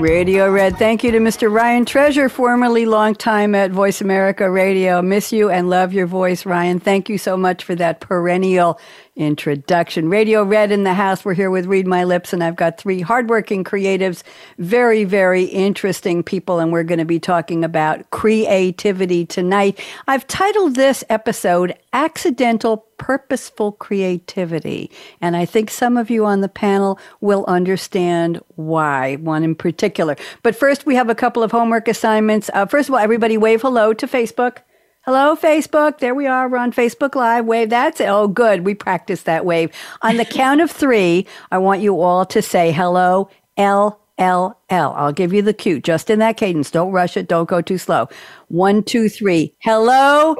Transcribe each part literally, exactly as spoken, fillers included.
Radio Red. Thank you to Mister Ryan Treasure, formerly longtime at Voice America Radio. Miss you and love your voice, Ryan. Thank you so much for that perennial introduction. Radio Red in the house. We're here with Read My Lips, and I've got three hardworking creatives, very, very interesting people, and we're going to be talking about creativity tonight. I've titled this episode, Accidental Purposeful Creativity, and I think some of you on the panel will understand why, one in particular. But first, we have a couple of homework assignments. Uh, first of all, everybody wave hello to Facebook. Hello, Facebook. There we are. We're on Facebook Live. Wave. That's it. Oh, good. We practiced that wave. On the count of three, I want you all to say hello, L, L, L. I'll give you the cue, just in that cadence. Don't rush it. Don't go too slow. One, two, three. Hello,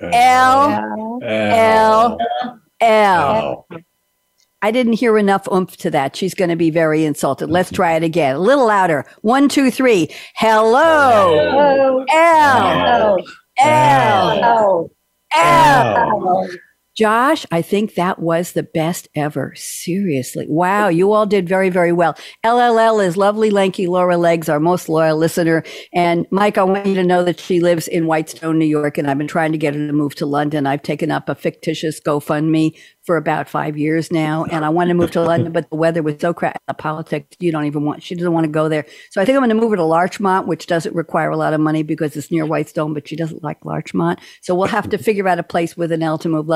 L, L, L, L. I didn't hear enough oomph to that. She's going to be very insulted. Let's try it again. A little louder. One, two, three. Hello, L, L. L. L. Josh, I think that was the best ever. Seriously. Wow. You all did very, very well. L L L is lovely, lanky Laura Leggs, our most loyal listener. And Mike, I want you to know that she lives in Whitestone, New York, and I've been trying to get her to move to London. I've taken up a fictitious GoFundMe for about five years now, and I want to move to London, but the weather was so crap. The politics, you don't even want, she doesn't want to go there. So I think I'm going to move her to Larchmont, which doesn't require a lot of money because it's near Whitestone, but she doesn't like Larchmont. So we'll have to figure out a place with an L to move.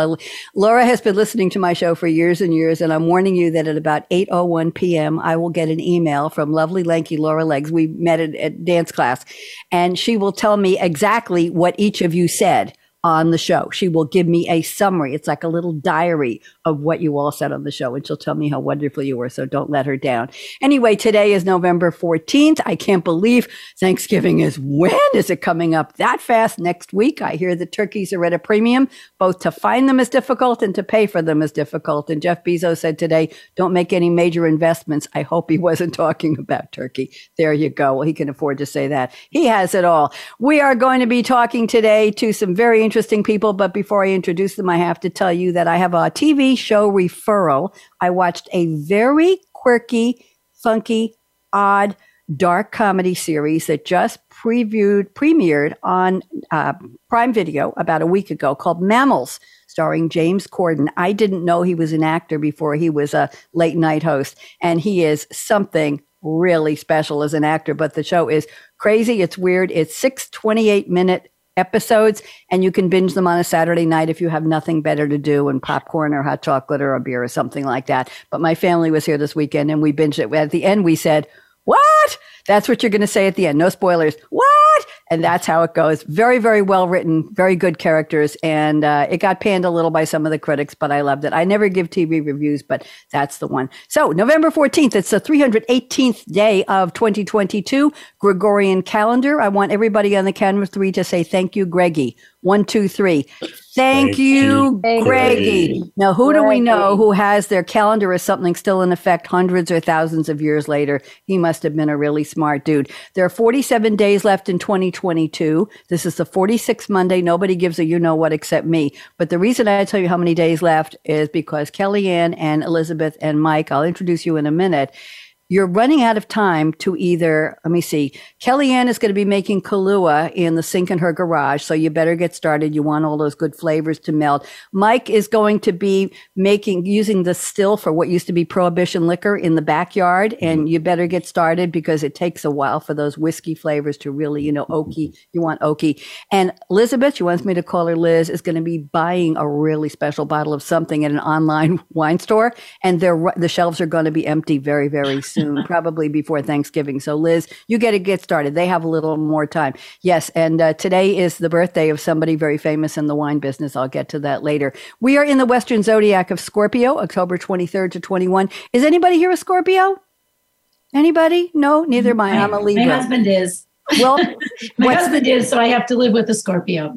Laura has been listening to my show for years and years, and I'm warning you that at about eight oh one p.m., I will get an email from lovely, lanky Laura Leggs. We met at, at dance class, and she will tell me exactly what each of you said on the show. She will give me a summary. It's like a little diary of what you all said on the show, and she'll tell me how wonderful you were, so don't let her down. Anyway, today is November fourteenth. I can't believe Thanksgiving is when? Is it coming up that fast next week? I hear the turkeys are at a premium. Both to find them is difficult and to pay for them is difficult. And Jeff Bezos said today, don't make any major investments. I hope he wasn't talking about turkey. There you go. Well, he can afford to say that. He has it all. We are going to be talking today to some very interesting interesting people, but before I introduce them, I have to tell you that I have a T V show referral. I watched a very quirky, funky, odd, dark comedy series that just previewed, premiered on uh, Prime Video about a week ago called Mammals, starring James Corden. I didn't know he was an actor before he was a late night host, and he is something really special as an actor, but the show is crazy. It's weird. It's six twenty-eight minute episodes, and you can binge them on a Saturday night if you have nothing better to do, and popcorn or hot chocolate or a beer or something like that. But my family was here this weekend and we binged it. At the end, we said, what? That's what you're going to say at the end. No spoilers. What? And that's how it goes. Very, very well written, very good characters. And uh, it got panned a little by some of the critics, but I loved it. I never give T V reviews, but that's the one. So November fourteenth, it's the three hundred eighteenth day of twenty twenty-two, Gregorian calendar. I want everybody on the count of three to say, thank you, Greggy. One, two, three. Thank, Thank you, you, Greggy. Now, who Greggy. do we know who has their calendar or something still in effect hundreds or thousands of years later? He must have been a really smart dude. There are forty-seven days left in twenty twenty-two. This is the forty-sixth Monday. Nobody gives a you-know-what except me. But the reason I tell you how many days left is because Kellyanne and Elizabeth and Mike, I'll introduce you in a minute, you're running out of time to either, let me see, Kellyanne is going to be making Kahlua in the sink in her garage, so you better get started. You want all those good flavors to melt. Mike is going to be making, using the still for what used to be Prohibition liquor in the backyard, and you better get started because it takes a while for those whiskey flavors to really, you know, oaky. You want oaky. And Elizabeth, she wants me to call her Liz, is going to be buying a really special bottle of something at an online wine store, and the shelves are going to be empty very, very soon. Probably before Thanksgiving. So Liz, you get to get started. They have a little more time. Yes. And uh, today is the birthday of somebody very famous in the wine business. I'll get to that later. We are in the Western Zodiac of Scorpio, October twenty-third to twenty-first. Is anybody here a Scorpio? Anybody? No, neither am I. I'm a Libra. My husband is. Well, my husband is, so I have to live with a Scorpio.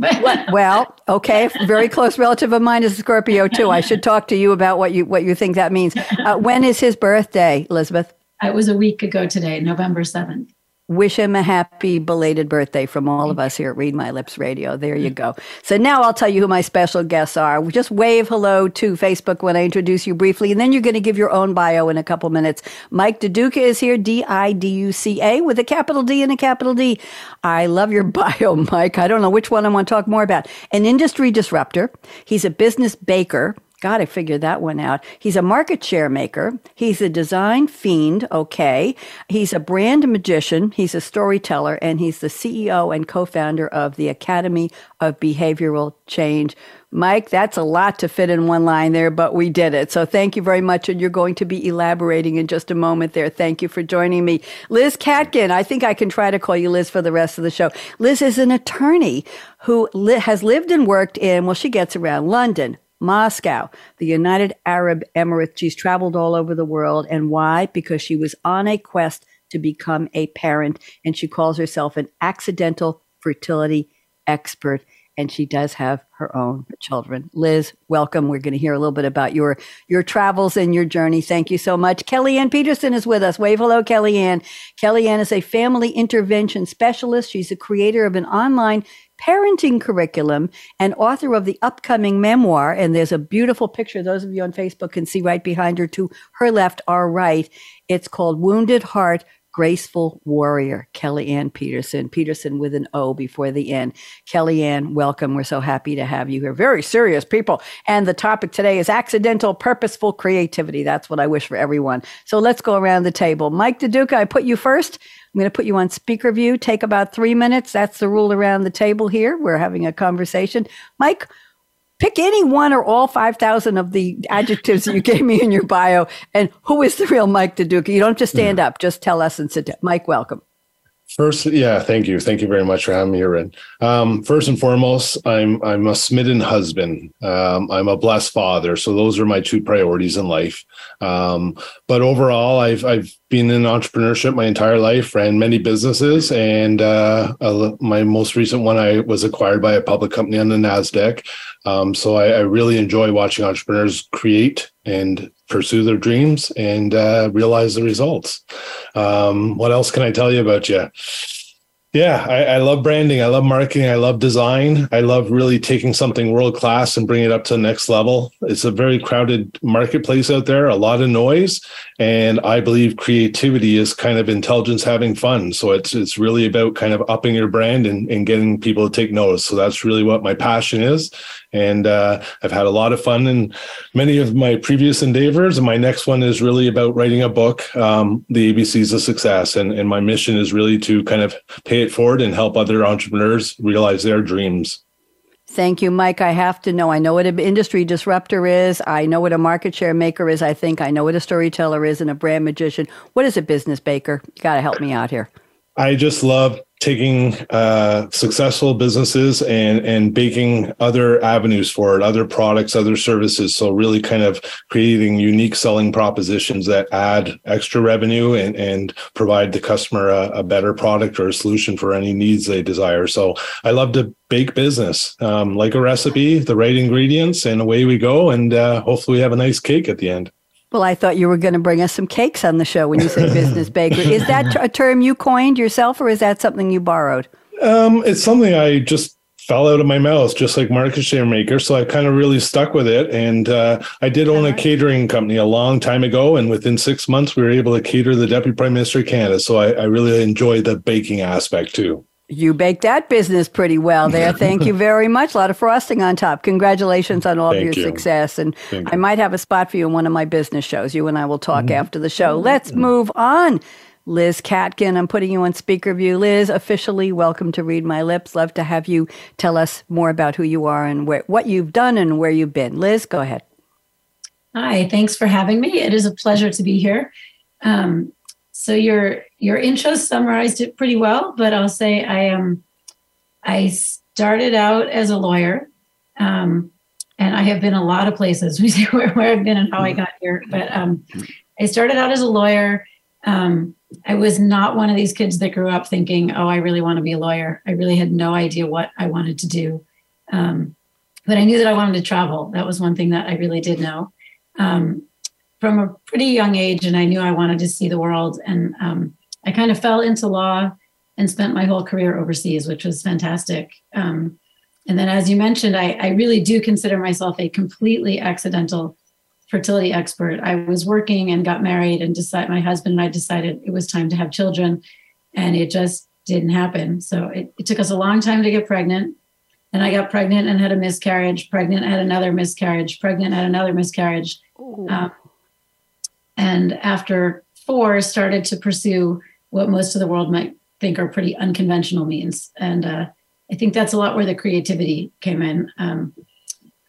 Well, okay. Very close relative of mine is a Scorpio too. I should talk to you about what you what you think that means. Uh, when is his birthday, Elizabeth? It was a week ago today, November seventh. Wish him a happy belated birthday from all of us here at Read My Lips Radio. There you go. So now I'll tell you who my special guests are. Just wave hello to Facebook when I introduce you briefly, and then you're going to give your own bio in a couple minutes. Mike DiDuca is here, D I D U C A, with a capital D and a capital D. I love your bio, Mike. I don't know which one I want to talk more about. An industry disruptor. He's a business baker. Got to figure that one out. He's a market share maker. He's a design fiend. Okay. He's a brand magician. He's a storyteller. And he's the C E O and co-founder of the Academy of Behavioral Change. Mike, that's a lot to fit in one line there, but we did it. So thank you very much. And you're going to be elaborating in just a moment there. Thank you for joining me. Liz Katkin, I think I can try to call you Liz for the rest of the show. Liz is an attorney who li- has lived and worked in, well, she gets around London, Moscow, the United Arab Emirates. She's traveled all over the world. And why? Because she was on a quest to become a parent. And she calls herself an accidental fertility expert. And she does have her own children. Liz, welcome. We're going to hear a little bit about your, your travels and your journey. Thank you so much. Kellyanne Peterson is with us. Wave hello, Kellyanne. Kellyanne is a family intervention specialist. She's the creator of an online parenting curriculum and author of the upcoming memoir. And there's a beautiful picture. Those of you on Facebook can see right behind her to her left, our right. It's called Wounded Heart, Graceful Warrior, Kellyanne Peterson, Peterson with an O before the end. Kellyanne, welcome. We're so happy to have you here. Very serious people. And the topic today is accidental, purposeful creativity. That's what I wish for everyone. So let's go around the table. Mike DiDuca, I put you first. I'm going to put you on speaker view. Take about three minutes. That's the rule around the table here. We're having a conversation. Mike, pick any one or all five thousand of the adjectives that you gave me in your bio. And who is the real Mike DiDuca? You don't have to stand yeah. up. Just tell us and sit down. Mike, welcome. First, yeah, thank you. Thank you very much for having me here, Red. Um, first and foremost, I'm I'm a smitten husband. Um, I'm a blessed father. So those are my two priorities in life. Um, but overall, I've I've been in entrepreneurship my entire life, ran many businesses, and uh, uh, my most recent one, I was acquired by a public company on the NASDAQ. Um, so I, I really enjoy watching entrepreneurs create and pursue their dreams and uh, realize the results. Um, what else can I tell you about you? Yeah, I, I love branding. I love marketing. I love design. I love really taking something world-class and bringing it up to the next level. It's a very crowded marketplace out there, a lot of noise. And I believe creativity is kind of intelligence having fun. So it's it's really about kind of upping your brand and, and getting people to take notice. So that's really what my passion is. And uh, I've had a lot of fun in many of my previous endeavors. And my next one is really about writing a book, um, The A B Cs of Success. And, and my mission is really to kind of pay it forward and help other entrepreneurs realize their dreams. Thank you, Mike. I have to know. I know what an industry disruptor is. I know what a market share maker is, I think. I know what a storyteller is and a brand magician. What is a business baker? You got to help me out here. I just love taking uh, successful businesses and, and baking other avenues for it, other products, other services. So really kind of creating unique selling propositions that add extra revenue and, and provide the customer a, a better product or a solution for any needs they desire. So I love to bake business, um, like a recipe, the right ingredients, and away we go. And uh, hopefully we have a nice cake at the end. Well, I thought you were going to bring us some cakes on the show when you say business baker. Is that a term you coined yourself, or is that something you borrowed? Um, it's something I just fell out of my mouth, just like market share maker. So I kind of really stuck with it. And uh, I did own a catering company a long time ago. And within six months, we were able to cater the Deputy Prime Minister of Canada. So I, I really enjoy the baking aspect, too. You baked that business pretty well there. Thank you very much. A lot of frosting on top. Congratulations on all Thank of your you. success. And Thank I might have a spot for you in one of my business shows. You and I will talk mm-hmm. after the show. Let's move on. Liz Katkin, I'm putting you on speaker view. Liz, officially welcome to Read My Lips. Love to have you tell us more about who you are and where, what you've done and where you've been. Liz, go ahead. Hi, thanks for having me. It is a pleasure to be here. Um, So your your intro summarized it pretty well, but I'll say I am. I started out as a lawyer, um, and I have been a lot of places. We say where, where I've been and how I got here, but um, I started out as a lawyer. Um, I was not one of these kids that grew up thinking, oh, I really want to be a lawyer. I really had no idea what I wanted to do. Um, but I knew that I wanted to travel. That was one thing that I really did know um, from a pretty young age. And I knew I wanted to see the world. And um, I kind of fell into law and spent my whole career overseas, which was fantastic. Um, and then, as you mentioned, I, I really do consider myself a completely accidental fertility expert. I was working and got married and decided, my husband and I decided it was time to have children, and it just didn't happen. So it, it took us a long time to get pregnant, and I got pregnant and had a miscarriage, pregnant had another miscarriage, pregnant had another miscarriage. Um, and after four, started to pursue what most of the world might think are pretty unconventional means. And uh, I think that's a lot where the creativity came in. Um,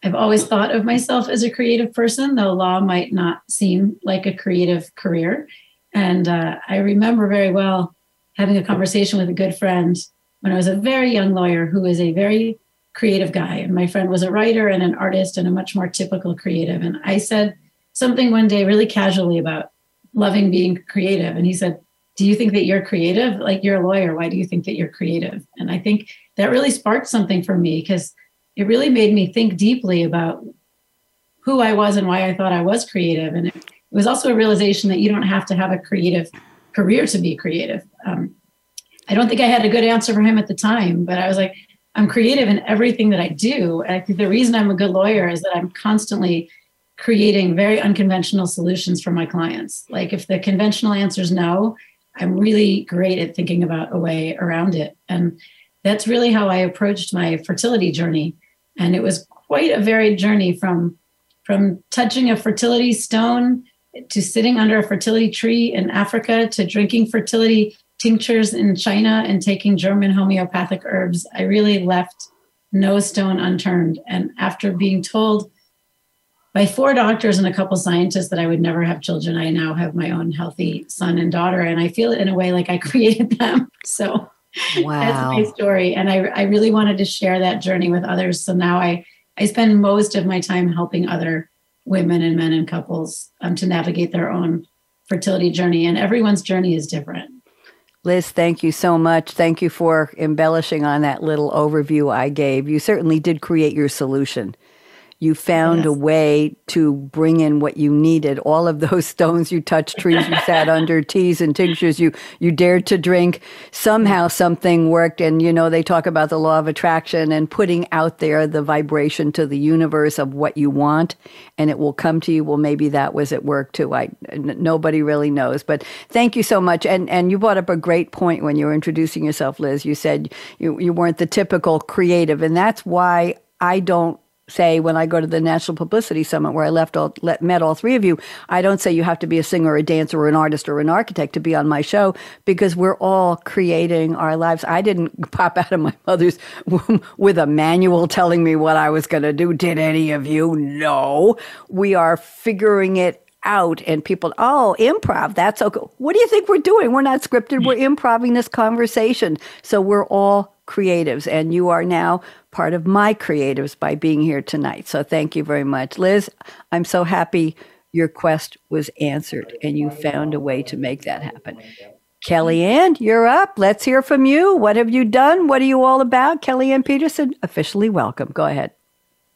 I've always thought of myself as a creative person, though law might not seem like a creative career. And uh, I remember very well having a conversation with a good friend when I was a very young lawyer who is a very creative guy. And my friend was a writer and an artist and a much more typical creative. And I said something one day really casually about loving being creative. And he said, do you think that you're creative? Like, you're a lawyer. Why do you think that you're creative? And I think that really sparked something for me, because it really made me think deeply about who I was and why I thought I was creative. And it was also a realization that you don't have to have a creative career to be creative. Um, I don't think I had a good answer for him at the time, but I was like, I'm creative in everything that I do. And I think the reason I'm a good lawyer is that I'm constantly creating very unconventional solutions for my clients. Like, if the conventional answer is no, I'm really great at thinking about a way around it. And that's really how I approached my fertility journey. And it was quite a varied journey, from, from touching a fertility stone to sitting under a fertility tree in Africa to drinking fertility tinctures in China and taking German homeopathic herbs. I really left no stone unturned. And after being told by four doctors and a couple scientists that I would never have children, I now have my own healthy son and daughter. And I feel it in a way like I created them. So wow. That's my story. And I, I really wanted to share that journey with others. So now I, I spend most of my time helping other women and men and couples um, to navigate their own fertility journey. And everyone's journey is different. Liz, thank you so much. Thank you for embellishing on that little overview I gave. You certainly did create your solution. You found yes. a way to bring in what you needed. All of those stones you touched, trees you sat under, teas and tinctures you, you dared to drink. Somehow something worked. And, you know, they talk about the law of attraction and putting out there the vibration to the universe of what you want, and it will come to you. Well, maybe that was at work too. I, n- nobody really knows. But thank you so much. And and you brought up a great point when you were introducing yourself, Liz. You said you, you weren't the typical creative. And that's why I don't say, when I go to the National Publicity Summit where I left all, let, met all three of you, I don't say you have to be a singer, a dancer, or an artist, or an architect to be on my show, because we're all creating our lives. I didn't pop out of my mother's womb with a manual telling me what I was going to do. Did any of you? No. We are figuring it out, and people, oh, improv, that's okay. What do you think we're doing? We're not scripted. We're improvising this conversation. So we're all creatives, and you are now part of my creatives by being here tonight. So thank you very much. Liz, I'm so happy your quest was answered and you found a way to make that happen. Kellyanne, you're up. Let's hear from you. What have you done? What are you all about? Kellyanne Peterson, officially welcome. Go ahead.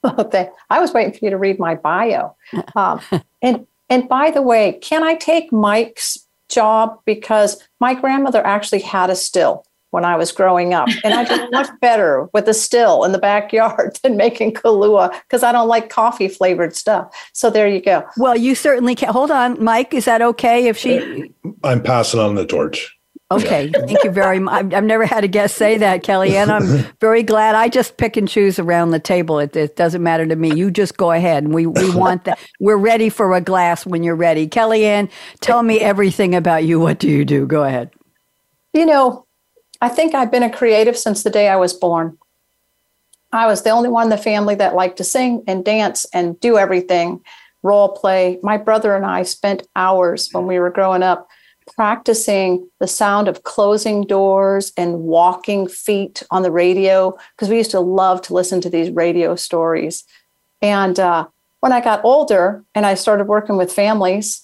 I was waiting for you to read my bio. Um, and and by the way, can I take Mike's job? Because my grandmother actually had a still when I was growing up. And I did much better with a still in the backyard than making Kahlua, because I don't like coffee flavored stuff. So there you go. Well, you certainly can. Hold on, Mike, is that okay if she? I'm passing on the torch. Okay, yeah. Thank you very much. I've never had a guest say that, Kellyanne. I'm very glad. I just pick and choose around the table. It, it doesn't matter to me. You just go ahead. We we want that. We're ready for a glass when you're ready. Kellyanne, tell me everything about you. What do you do? Go ahead. You know, I think I've been a creative since the day I was born. I was the only one in the family that liked to sing and dance and do everything, role play. My brother and I spent hours when we were growing up practicing the sound of closing doors and walking feet on the radio, because we used to love to listen to these radio stories. And uh, when I got older and I started working with families,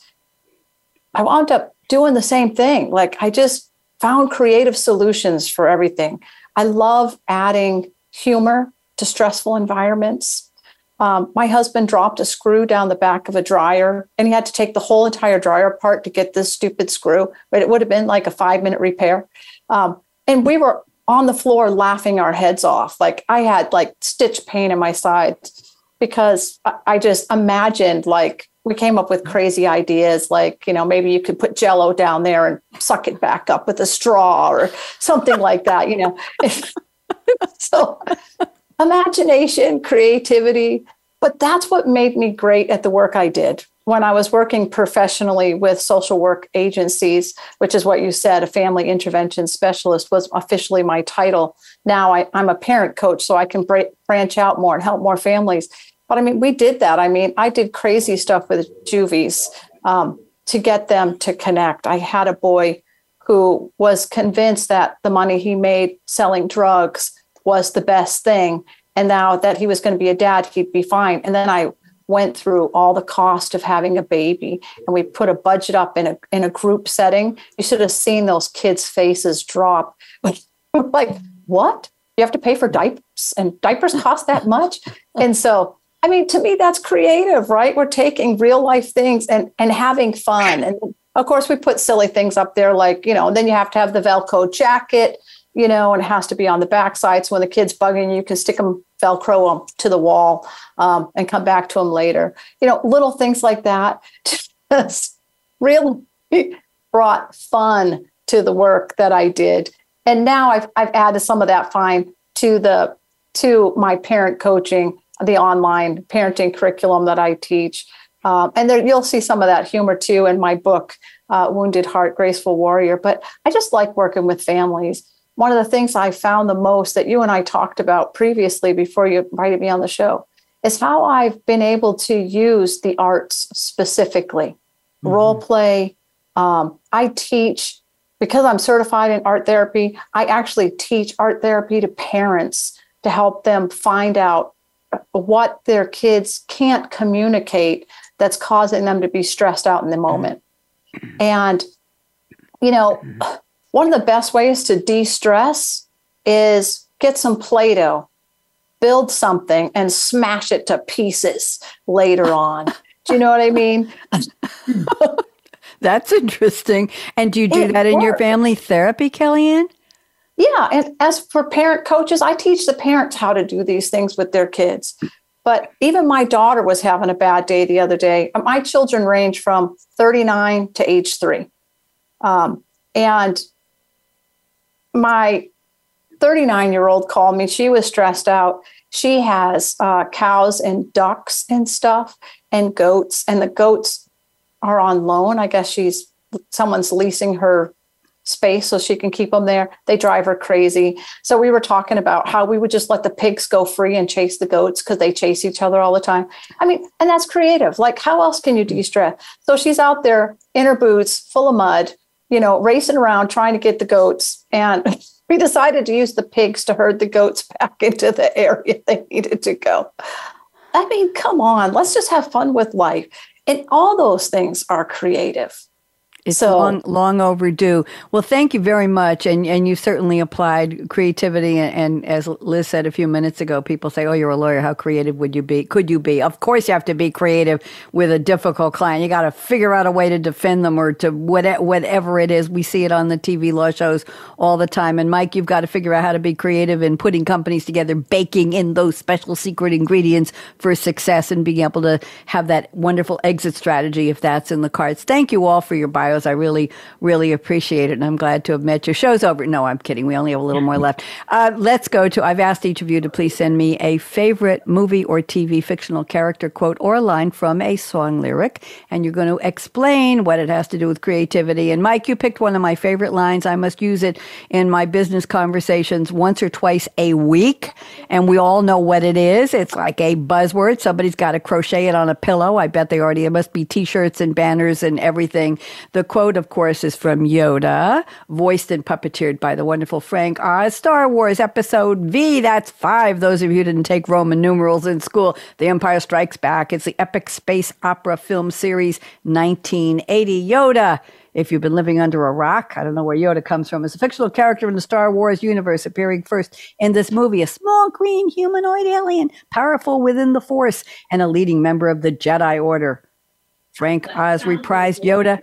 I wound up doing the same thing. Like, I just found creative solutions for everything. I love adding humor to stressful environments. Um, my husband dropped a screw down the back of a dryer, and he had to take the whole entire dryer apart to get this stupid screw, but it would have been like a five minute repair. Um, and we were on the floor laughing our heads off. Like, I had like stitch pain in my side because I, I just imagined, like, we came up with crazy ideas, like, you know, maybe you could put Jello down there and suck it back up with a straw or something like that, you know. So imagination, creativity, but that's what made me great at the work I did. When I was working professionally with social work agencies, which is what you said, a family intervention specialist was officially my title. Now I, I'm a parent coach, so I can break, branch out more and help more families. But I mean, we did that. I mean, I did crazy stuff with juvies um, to get them to connect. I had a boy who was convinced that the money he made selling drugs was the best thing. And now that he was going to be a dad, he'd be fine. And then I went through all the cost of having a baby, and we put a budget up in a in a group setting. You should have seen those kids' faces drop. Like, what? You have to pay for diapers, and diapers cost that much? And so, I mean, to me, that's creative, right? We're taking real life things and, and having fun. And of course, we put silly things up there, like, you know, then you have to have the Velcro jacket, you know, and it has to be on the backside. So when the kid's bugging you, you can stick them, Velcro them to the wall um, and come back to them later. You know, little things like that just really brought fun to the work that I did. And now I've, I've added some of that fun to the, to my parent coaching, the online parenting curriculum that I teach. Um, and there, you'll see some of that humor too in my book, uh, Wounded Heart, Graceful Warrior. But I just like working with families. One of the things I found the most that you and I talked about previously before you invited me on the show is how I've been able to use the arts specifically. Mm-hmm. Role play. Um, I teach, because I'm certified in art therapy, I actually teach art therapy to parents to help them find out what their kids can't communicate that's causing them to be stressed out in the moment. And, you know, one of the best ways to de-stress is get some Play-Doh, build something, and smash it to pieces later on. Do you know what I mean? That's interesting. And do you do it that works. In your family therapy, Kellyanne? Yeah. And as for parent coaches, I teach the parents how to do these things with their kids. But even my daughter was having a bad day the other day. My children range from thirty-nine to age three. Um, and my thirty-nine-year-old called me. She was stressed out. She has uh, cows and ducks and stuff and goats. And the goats are on loan. I guess she's someone's leasing her space so she can keep them there. They drive her crazy. So we were talking about how we would just let the pigs go free and chase the goats because they chase each other all the time. I mean, and that's creative. Like, how else can you de-stress? So she's out there in her boots, full of mud, you know, racing around trying to get the goats. And we decided to use the pigs to herd the goats back into the area they needed to go. I mean, come on, let's just have fun with life. And all those things are creative. It's so long, long overdue. Well, thank you very much. And and you certainly applied creativity. And, and as Liz said a few minutes ago, people say, oh, you're a lawyer. How creative would you be? Could you be? Of course, you have to be creative with a difficult client. You got to figure out a way to defend them or to what, whatever it is. We see it on the T V law shows all the time. And Mike, you've got to figure out how to be creative in putting companies together, baking in those special secret ingredients for success and being able to have that wonderful exit strategy if that's in the cards. Thank you all for your bio. I really, really appreciate it. And I'm glad to have met you. Show's over. No, I'm kidding. We only have a little more left. Uh, let's go to, I've asked each of you to please send me a favorite movie or T V fictional character quote or a line from a song lyric. And you're going to explain what it has to do with creativity. And Mike, you picked one of my favorite lines. I must use it in my business conversations once or twice a week. And we all know what it is. It's like a buzzword. Somebody's got to crochet it on a pillow. I bet they already, there must be t-shirts and banners and everything. The quote, of course, is from Yoda, voiced and puppeteered by the wonderful Frank Oz. Star Wars Episode V, that's five. Those of you who didn't take Roman numerals in school, The Empire Strikes Back. It's the epic space opera film series, nineteen eighty. Yoda. If you've been living under a rock, I don't know where Yoda comes from, is a fictional character in the Star Wars universe, appearing first in this movie, a small green humanoid alien, powerful within the Force, and a leading member of the Jedi Order. Frank Oz reprised Yoda.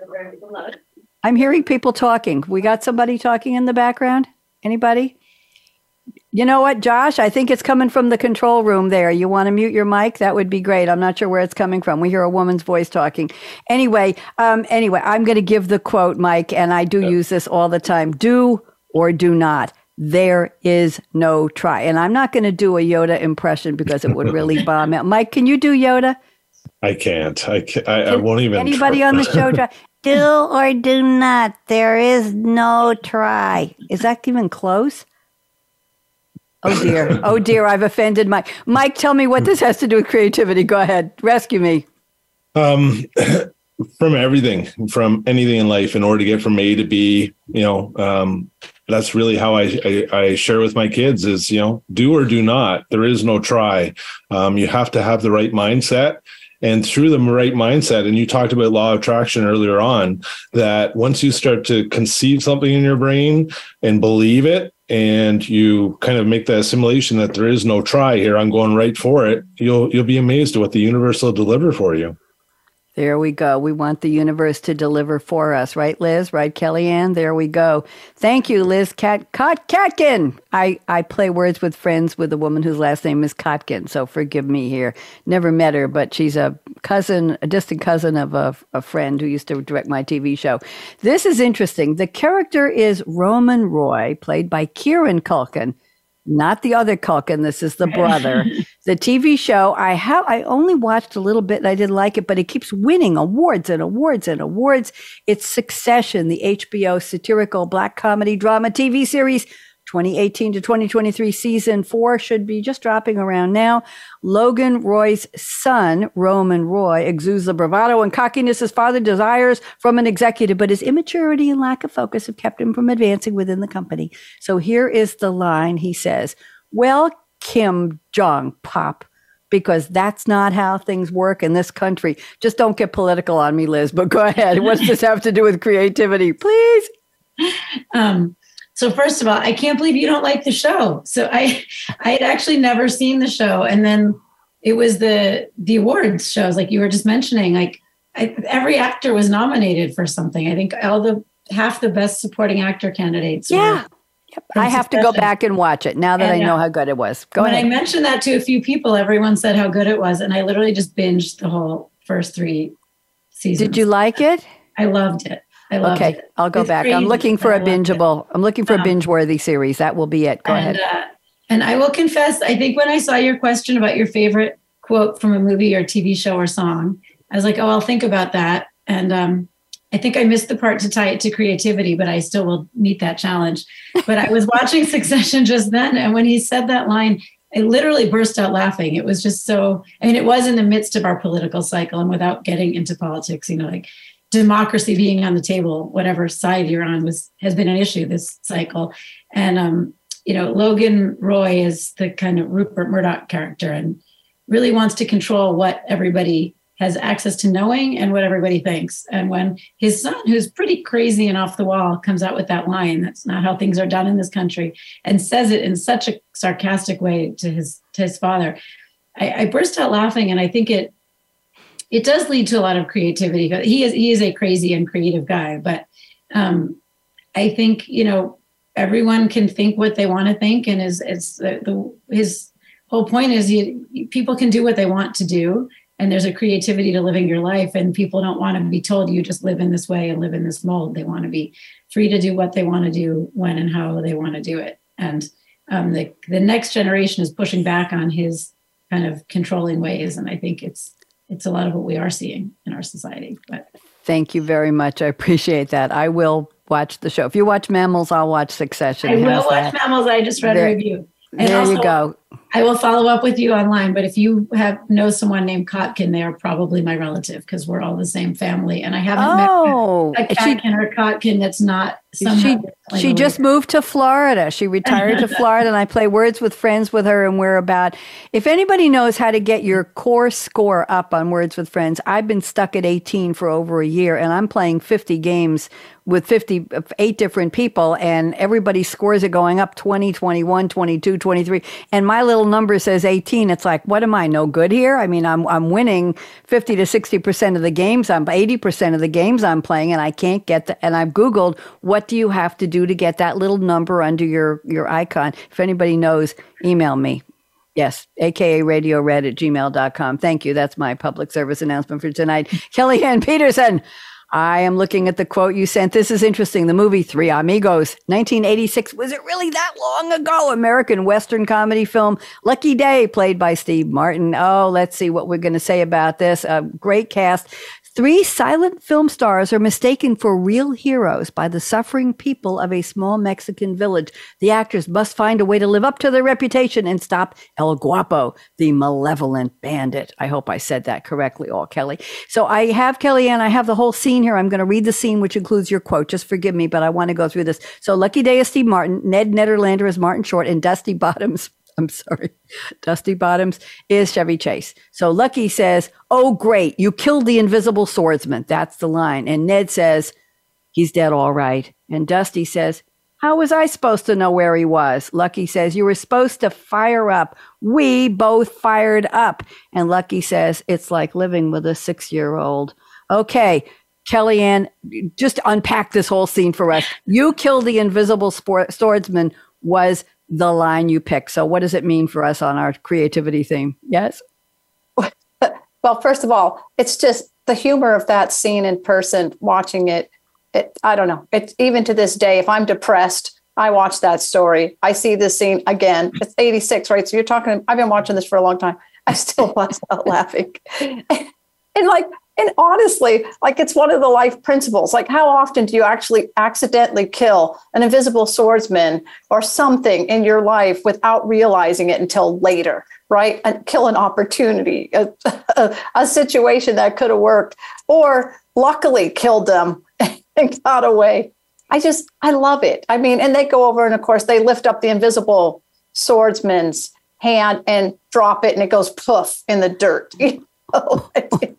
I'm hearing people talking. We got somebody talking in the background? Anybody? You know what, Josh? I think it's coming from the control room there. You want to mute your mic? That would be great. I'm not sure where it's coming from. We hear a woman's voice talking. Anyway, um, anyway, I'm going to give the quote, Mike, and I do yep. use this all the time. Do or do not. There is no try. And I'm not going to do a Yoda impression because it would really bomb out. Mike, can you do Yoda? I can't. I can't. I, I won't even. Anybody try. On the show try? Do or do not. There is no try. Is that even close? Oh, dear. Oh, dear. I've offended Mike. Mike, tell me what this has to do with creativity. Go ahead. Rescue me. Um, from everything, from anything in life, in order to get from A to B, you know, um, that's really how I, I, I share with my kids is, you know, do or do not. There is no try. Um, you have to have the right mindset. And through the right mindset, and you talked about law of attraction earlier on, that once you start to conceive something in your brain and believe it, and you kind of make the assimilation that there is no try here, I'm going right for it, you'll you'll be amazed at what the universe will deliver for you. There we go. We want the universe to deliver for us. Right, Liz? Right, Kellyanne? There we go. Thank you, Liz Kat- Kat- Katkin. I, I play Words with Friends with a woman whose last name is Kotkin, so forgive me here. Never met her, but she's a cousin, a distant cousin of a, a friend who used to direct my T V show. This is interesting. The character is Roman Roy, played by Kieran Culkin. Not the other Kotkin. This is the brother. The T V show, I have, I only watched a little bit and I didn't like it, but it keeps winning awards and awards and awards. It's Succession, the H B O satirical black comedy drama T V series, twenty eighteen to twenty twenty-three, season four should be just dropping around now. Logan Roy's son, Roman Roy, exudes the bravado and cockiness his father desires from an executive, but his immaturity and lack of focus have kept him from advancing within the company. So here is the line he says, "Well, Kim Jong Pop, because that's not how things work in this country." Just don't get political on me, Liz, but go ahead. What does this have to do with creativity? Please. Um. So first of all, I can't believe you don't like the show. So I, I had actually never seen the show. And then it was the, the awards shows, like you were just mentioning, like I, every actor was nominated for something. I think all the, half the best supporting actor candidates. Yeah. Yep. I have to go back and watch it now that and, I know uh, how good it was. Go ahead. When I mentioned that to a few people, everyone said how good it was. And I literally just binged the whole first three seasons. Did you like it? I loved it. Okay, it. I'll go it's back. Crazy. I'm looking for I a bingeable. It. I'm looking for um, a binge-worthy series. That will be it. Go and, ahead. Uh, and I will confess, I think when I saw your question about your favorite quote from a movie or T V show or song, I was like, oh, I'll think about that. And um, I think I missed the part to tie it to creativity, but I still will meet that challenge. But I was watching Succession just then, and when he said that line, I literally burst out laughing. It was just so, I mean, it was in the midst of our political cycle, and without getting into politics, you know, like, democracy being on the table, whatever side you're on, was has been an issue this cycle. And, um, you know, Logan Roy is the kind of Rupert Murdoch character and really wants to control what everybody has access to knowing and what everybody thinks. And when his son, who's pretty crazy and off the wall, comes out with that line, that's not how things are done in this country, and says it in such a sarcastic way to his, to his father, I, I burst out laughing. And I think it, It does lead to a lot of creativity. He is he is a crazy and creative guy, but um, I think, you know, everyone can think what they want to think, and is it's the, the his whole point is you, people can do what they want to do, and there's a creativity to living your life, and people don't want to be told you just live in this way and live in this mold. They want to be free to do what they want to do when and how they want to do it. And um, the the next generation is pushing back on his kind of controlling ways, and I think it's. It's a lot of what we are seeing in our society. But thank you very much. I appreciate that. I will watch the show. If you watch Mammals, I'll watch Succession. I will How's watch that? Mammals. I just read there, a review. And there also, you go. I will follow up with you online, but if you have know someone named Kotkin, they are probably my relative because we're all the same family. And I haven't oh, met a Katkin she, or Kotkin that's not somehow. She, she just moved to Florida. She retired to Florida, and I play Words with Friends with her, and we're about, if anybody knows how to get your core score up on Words with Friends, I've been stuck at eighteen for over a year, and I'm playing fifty games with fifty-eight different people, and everybody's scores are going up twenty, twenty-one, twenty-two, twenty-three. And my little number says eighteen. It's like, what am I, no good here? I mean, I'm I'm winning fifty to sixty percent of the games, I'm eighty percent of the games I'm playing, and I can't get the, and I've Googled, what do you have to do to get that little number under your, your icon? If anybody knows, email me. Yes, aka Radio Red at gmail dot com. Thank you. That's my public service announcement for tonight. Kellyanne Peterson. I am looking at the quote you sent. This is interesting. The movie Three Amigos, nineteen eighty-six. Was it really that long ago? American Western comedy film. Lucky Day, played by Steve Martin. Oh, let's see what we're going to say about this. A great cast. Three silent film stars are mistaken for real heroes by the suffering people of a small Mexican village. The actors must find a way to live up to their reputation and stop El Guapo, the malevolent bandit. I hope I said that correctly, all Kelly. So I have, Kellyanne, I have the whole scene here. I'm going to read the scene, which includes your quote. Just forgive me, but I want to go through this. So Lucky Day is Steve Martin. Ned Netterlander is Martin Short, and Dusty Bottoms. I'm sorry. Dusty Bottoms is Chevy Chase. So Lucky says, oh, great. You killed the invisible swordsman. That's the line. And Ned says, he's dead. All right. And Dusty says, how was I supposed to know where he was? Lucky says, you were supposed to fire up. We both fired up. And Lucky says, it's like living with a six-year-old. Okay. Kellyanne, just unpack this whole scene for us. You killed the invisible sport- swordsman was the line you pick. So what does it mean for us on our creativity theme? Yes. Well, first of all, it's just the humor of that scene in person, watching it. It I don't know. It's even to this day, if I'm depressed, I watch that story. I see this scene again. It's eighty-six, right? So you're talking, I've been watching this for a long time. I still bust out laughing. And, and like, and honestly, like it's one of the life principles. Like, how often do you actually accidentally kill an invisible swordsman or something in your life without realizing it until later, right? And kill an opportunity, a, a, a situation that could have worked, or luckily killed them and got away. I just, I love it. I mean, and they go over and of course they lift up the invisible swordsman's hand and drop it and it goes poof in the dirt. Oh,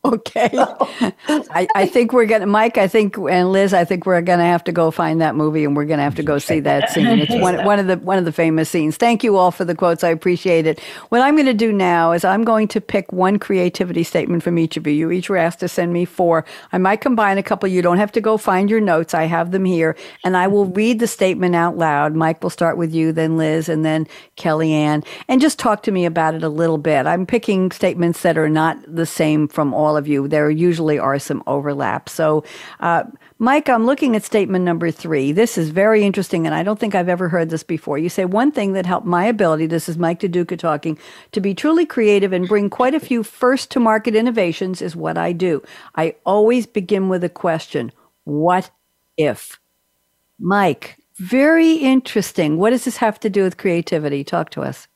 okay. I, I think we're going to, Mike, I think, and Liz, I think we're going to have to go find that movie and we're going to have to go see that scene. It's one, one of the, one of the famous scenes. Thank you all for the quotes. I appreciate it. What I'm going to do now is I'm going to pick one creativity statement from each of you. You each were asked to send me four. I might combine a couple. You don't have to go find your notes. I have them here and I will read the statement out loud. Mike, will start with you, then Liz, and then Kellyanne, and just talk to me about it a little bit. I'm picking statements that are not the same from all of you. There usually are some overlaps. So, uh, Mike, I'm looking at statement number three. This is very interesting, and I don't think I've ever heard this before. You say, one thing that helped my ability, this is Mike DiDuca talking, to be truly creative and bring quite a few first-to-market innovations is what I do. I always begin with a question, what if? Mike, very interesting. What does this have to do with creativity? Talk to us.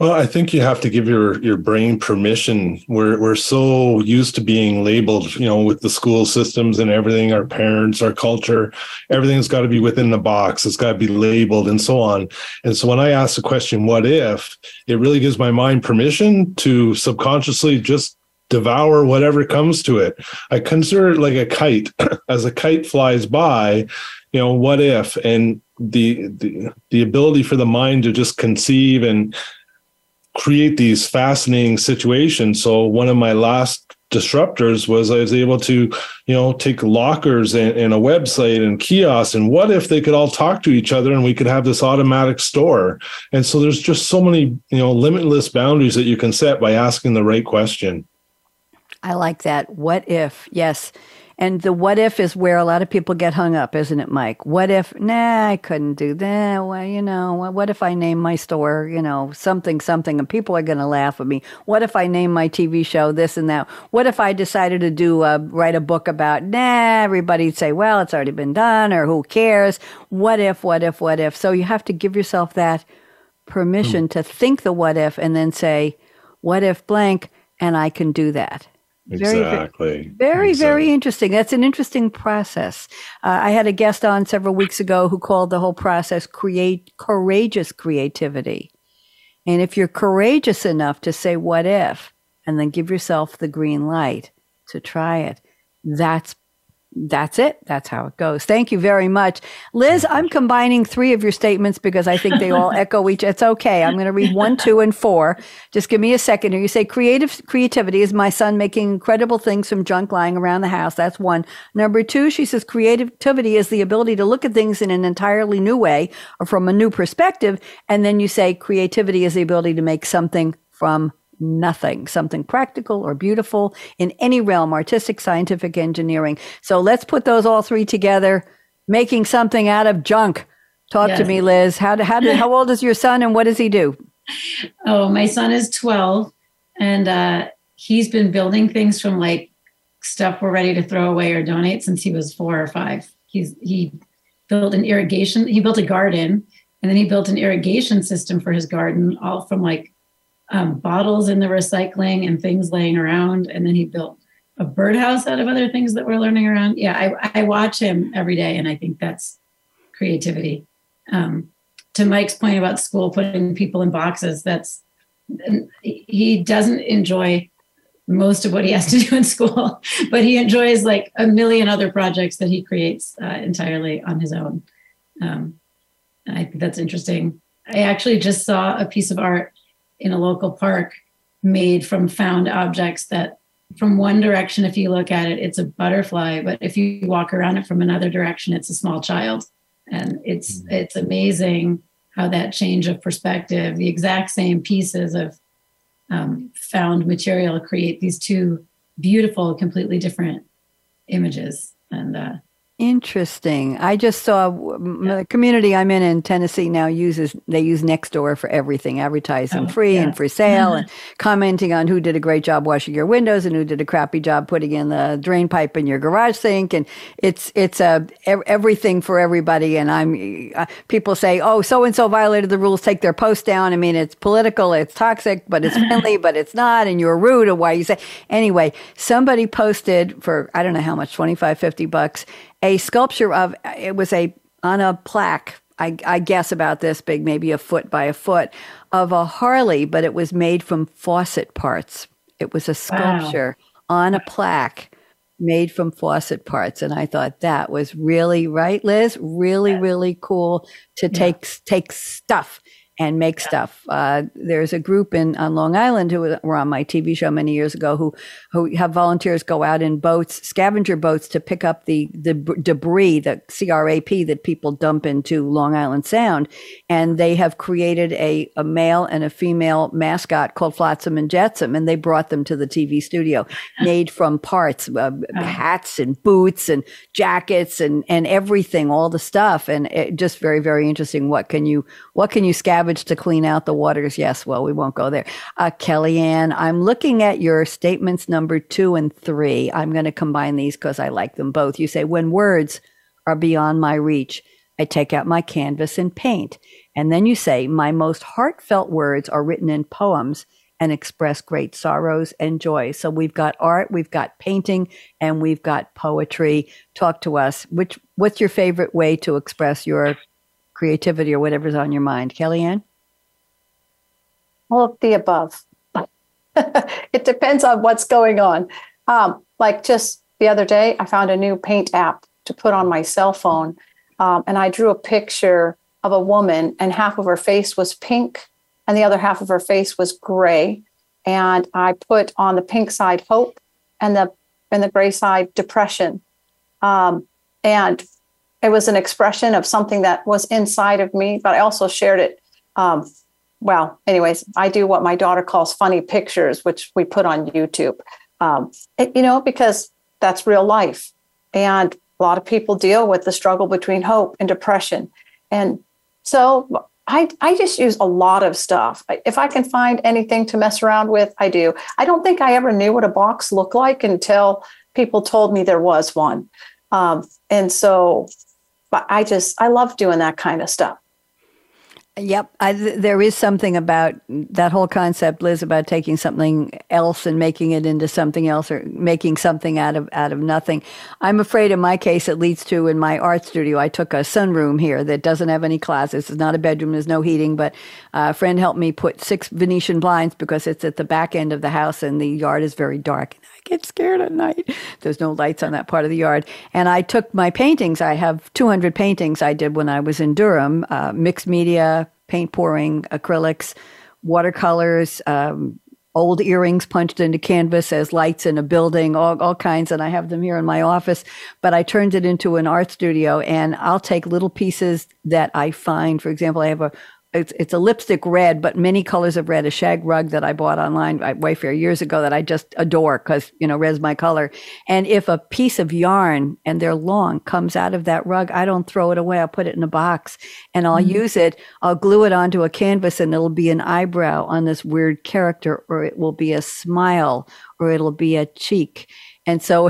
Well, I think you have to give your, your brain permission. We're we're so used to being labeled, you know, with the school systems and everything, our parents, our culture, everything's got to be within the box. It's got to be labeled and so on. And so when I ask the question, what if, it really gives my mind permission to subconsciously just devour whatever comes to it. I consider it like a kite. As a kite flies by, you know, what if? And the the, the ability for the mind to just conceive and create these fascinating situations. So one of my last disruptors was I was able to, you know, take lockers and, and a website and kiosks. And what if they could all talk to each other and we could have this automatic store? And so there's just so many, you know, limitless boundaries that you can set by asking the right question. I like that. What if? Yes. And the what if is where a lot of people get hung up, isn't it, Mike? What if, nah, I couldn't do that. Well, you know, what if I name my store, you know, something, something, and people are going to laugh at me. What if I name my T V show this and that? What if I decided to do, a, write a book about, nah, everybody'd say, well, it's already been done, or who cares? What if, what if, what if? So you have to give yourself that permission mm. to think the what if and then say, what if blank, and I can do that. Very, exactly. Very, exactly. very interesting. That's an interesting process. Uh, I had a guest on several weeks ago who called the whole process create courageous creativity. And if you're courageous enough to say, what if, and then give yourself the green light to try it, that's That's it. That's how it goes. Thank you very much. Liz, I'm combining three of your statements because I think they all echo each. It's okay. I'm going to read one, two, and four. Just give me a second here. You say creative creativity is my son making incredible things from junk lying around the house. That's one. Number two, she says creativity is the ability to look at things in an entirely new way or from a new perspective. And then you say creativity is the ability to make something from nothing, something practical or beautiful in any realm, artistic, scientific, engineering. So let's put those all three together, making something out of junk. Talk yes. to me, Liz. How, how, how old is your son and what does he do? Oh, my son is twelve and uh, he's been building things from like stuff we're ready to throw away or donate since he was four or five. He's, he built an irrigation. He built a garden and then he built an irrigation system for his garden, all from like Um, bottles in the recycling and things laying around. And then he built a birdhouse out of other things that we're learning around. Yeah, I, I watch him every day. And I think that's creativity. Um, to Mike's point about school, putting people in boxes, that's, he doesn't enjoy most of what he has to do in school, but he enjoys like a million other projects that he creates uh, entirely on his own. Um, I think that's interesting. I actually just saw a piece of art in a local park made from found objects that from one direction, if you look at it, it's a butterfly, but if you walk around it from another direction, it's a small child. And it's, mm-hmm. it's amazing how that change of perspective, the exact same pieces of um, found material create these two beautiful, completely different images. And, uh, Interesting. I just saw the community I'm in in Tennessee now uses, they use Nextdoor for everything, advertising oh, free yeah. and for sale and commenting on who did a great job washing your windows and who did a crappy job putting in the drain pipe in your garage sink. And it's, it's a everything for everybody. And I'm, uh, people say, oh, so-and-so violated the rules, take their post down. I mean, it's political, it's toxic, but it's friendly, but it's not. And you're rude or why you say, anyway, somebody posted for, I don't know how much, twenty-five, fifty bucks. A sculpture of, it was a on a plaque, I, I guess about this big, maybe a foot by a foot, of a Harley, but it was made from faucet parts. It was a sculpture wow. on a plaque made from faucet parts. And I thought that was really, right, Liz? Really, yeah. really cool to take yeah. take stuff and make yeah. stuff. Uh, there's a group in on Long Island who were on my T V show many years ago who who have volunteers go out in boats, scavenger boats, to pick up the the debris, the C R A P that people dump into Long Island Sound. And they have created a, a male and a female mascot called Flotsam and Jetsam, and they brought them to the T V studio, made from parts, uh, oh. hats and boots and jackets and, and everything, all the stuff. And it, just very, very interesting. What can you, what can you scavenge to clean out the waters? Yes, well, we won't go there. Uh, Kellyanne, I'm looking at your statements number two and three. I'm going to combine these because I like them both. You say, when words are beyond my reach, I take out my canvas and paint. And then you say, my most heartfelt words are written in poems and express great sorrows and joy. So we've got art, we've got painting, and we've got poetry. Talk to us. Which, what's your favorite way to express your creativity or whatever's on your mind? Kellyanne? All of the above. It depends on what's going on. Um, like just the other day, I found a new paint app to put on my cell phone. Um, and I drew a picture of a woman and half of her face was pink and the other half of her face was gray. And I put on the pink side hope and the, and the gray side depression. Um, and It was an expression of something that was inside of me, but I also shared it. Um, well, anyways, I do what my daughter calls funny pictures, which we put on YouTube, um, it, you know, because that's real life. And a lot of people deal with the struggle between hope and depression. And so I, I just use a lot of stuff. If I can find anything to mess around with, I do. I don't think I ever knew what a box looked like until people told me there was one. Um, and so But I just, I love doing that kind of stuff. Yep. I, there is something about that whole concept, Liz, about taking something else and making it into something else, or making something out of out of nothing. I'm afraid in my case it leads to, in my art studio, I took a sunroom here that doesn't have any closets. It's not a bedroom. There's no heating. But a friend helped me put six Venetian blinds because it's at the back end of the house and the yard is very dark. I get scared at night. There's no lights on that part of the yard. And I took my paintings. I have two hundred paintings I did when I was in Durham, uh, mixed media, paint pouring, acrylics, watercolors, um, old earrings punched into canvas as lights in a building, all, all kinds. And I have them here in my office, but I turned it into an art studio, and I'll take little pieces that I find. For example, I have a, it's, it's a lipstick red, but many colors of red, a shag rug that I bought online at Wayfair years ago that I just adore because, you know, red's my color. And if a piece of yarn, and they're long, comes out of that rug, I don't throw it away. I'll put it in a box and I'll mm-hmm. use it. I'll glue it onto a canvas and it'll be an eyebrow on this weird character, or it will be a smile, or it'll be a cheek. And so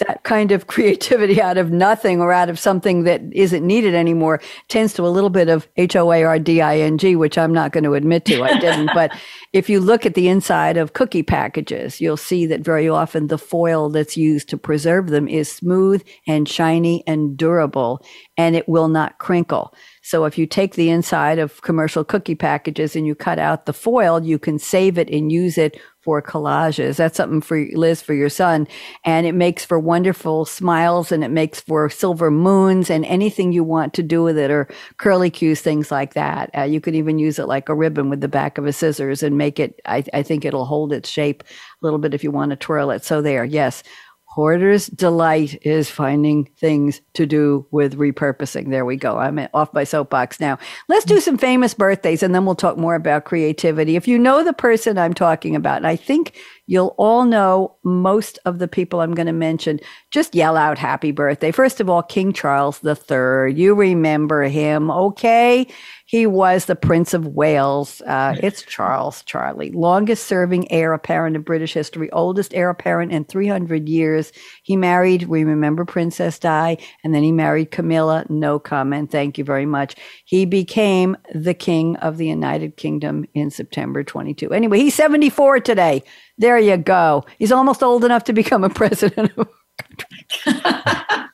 that kind of creativity out of nothing, or out of something that isn't needed anymore, tends to a little bit of H O A R D I N G, which I'm not going to admit to. I didn't. But if you look at the inside of cookie packages, you'll see that very often the foil that's used to preserve them is smooth and shiny and durable, and it will not crinkle. So if you take the inside of commercial cookie packages and you cut out the foil, you can save it and use it for collages. That's something for Liz, for your son. And it makes for wonderful smiles, and it makes for silver moons and anything you want to do with it, or curlicues, things like that. Uh, you can even use it like a ribbon with the back of a scissors and make it, I, I think it'll hold its shape a little bit if you want to twirl it. So there, yes. Hoarder's delight is finding things to do with repurposing. There we go. I'm off my soapbox now. Let's do some famous birthdays, and then we'll talk more about creativity. If you know the person I'm talking about, and I think you'll all know most of the people I'm going to mention, just yell out happy birthday. First of all, King Charles the Third. You remember him, okay? He was the Prince of Wales. Uh, it's Charles, Charlie. Longest serving heir apparent in British history, oldest heir apparent in three hundred years. He married, we remember Princess Di, and then he married Camilla. No comment. Thank you very much. He became the King of the United Kingdom in September twenty-two. Anyway, he's seventy-four today. There you go. He's almost old enough to become a president of our country.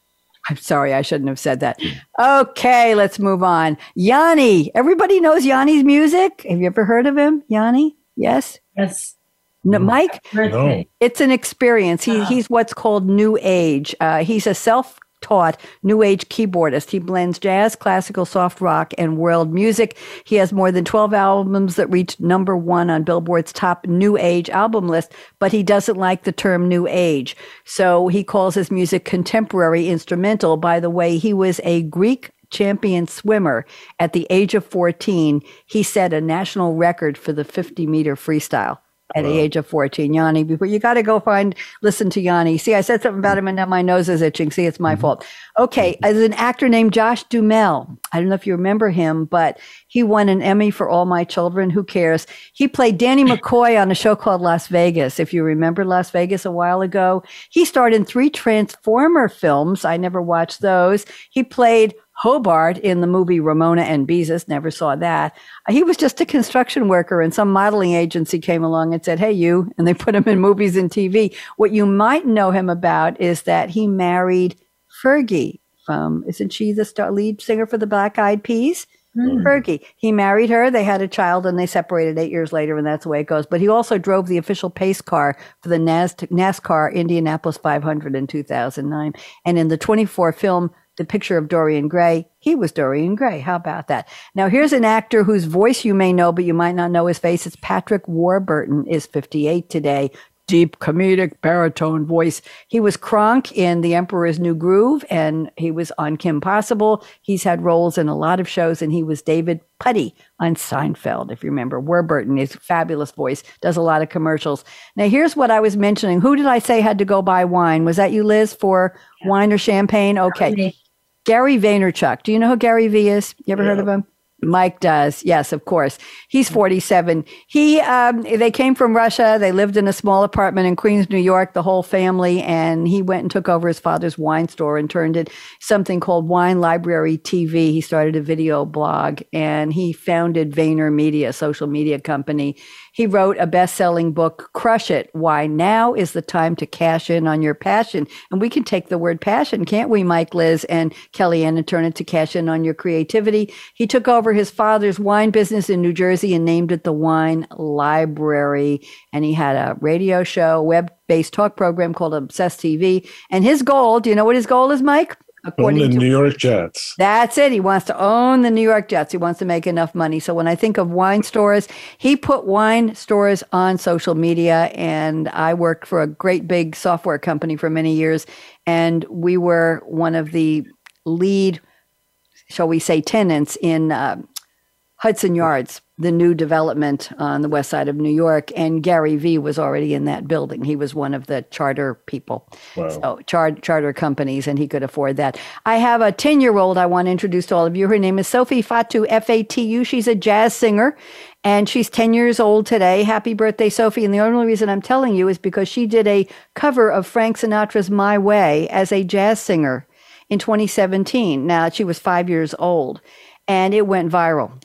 I'm sorry, I shouldn't have said that. Okay, let's move on. Yanni. Everybody knows Yanni's music. Have you ever heard of him, Yanni? Yes? Yes. No, Mike? No. It's an experience. He, he's what's called New Age. Uh, he's a self-taught New Age keyboardist. He blends jazz, classical, soft rock, and world music. He has more than twelve albums that reached number one on Billboard's top New Age album list, but he doesn't like the term New Age. So he calls his music contemporary instrumental. By the way, he was a Greek champion swimmer at the age of fourteen. He set a national record for the fifty meter freestyle. At wow. the age of fourteen, Yanni, before you got to go find, listen to Yanni. See, I said something about him and now my nose is itching. See, it's my mm-hmm. fault. Okay. As an actor named Josh Duhamel, I don't know if you remember him, but he won an Emmy for All My Children. Who cares? He played Danny McCoy on a show called Las Vegas. If you remember Las Vegas a while ago, he starred in three Transformer films. I never watched those. He played Hobart in the movie Ramona and Beezus, never saw that. He was just a construction worker, and some modeling agency came along and said, hey, you, and they put him in movies and T V. What you might know him about is that he married Fergie from, isn't she the star, lead singer for the Black Eyed Peas? Mm. Fergie. He married her. They had a child and they separated eight years later, and that's the way it goes. But he also drove the official pace car for the NASCAR Indianapolis five hundred in two thousand nine. And in the twenty-four film, The Picture of Dorian Gray, he was Dorian Gray. How about that? Now, here's an actor whose voice you may know, but you might not know his face. It's Patrick Warburton, is fifty-eight today. Deep comedic baritone voice. He was Kronk in The Emperor's New Groove, and he was on Kim Possible. He's had roles in a lot of shows, and he was David Putty on Seinfeld, if you remember. Warburton, his fabulous voice, does a lot of commercials. Now, here's what I was mentioning. Who did I say had to go buy wine? Was that you, Liz, for yeah. wine or champagne? Okay. Gary Vaynerchuk. Do you know who Gary V is? You ever yeah. heard of him? Mike does. Yes, of course. He's forty-seven. He, um, they came from Russia. They lived in a small apartment in Queens, New York, the whole family. And he went and took over his father's wine store and turned it something called Wine Library T V. He started a video blog and he founded VaynerMedia, a social media company. He wrote a best-selling book, Crush It, Why Now is the Time to Cash In on Your Passion. And we can take the word passion, can't we, Mike, Liz, and Kellyanne, and turn it to cash in on your creativity. He took over his father's wine business in New Jersey and named it the Wine Library. And he had a radio show, web-based talk program called Obsessed T V. And his goal, do you know what his goal is, Mike? According own the to, New York Jets. That's it. He wants to own the New York Jets. He wants to make enough money. So when I think of wine stores, he put wine stores on social media. And I worked for a great big software company for many years. And we were one of the lead, shall we say, tenants in uh, Hudson Yards, the new development on the west side of New York. And Gary Vee was already in that building. He was one of the charter people, wow. so char- charter companies, and he could afford that. I have a ten-year-old I want to introduce to all of you. Her name is Sophie Fatu, F A T U. She's a jazz singer, and she's ten years old today. Happy birthday, Sophie. And the only reason I'm telling you is because she did a cover of Frank Sinatra's My Way as a jazz singer in twenty seventeen. Now, she was five years old, and it went viral.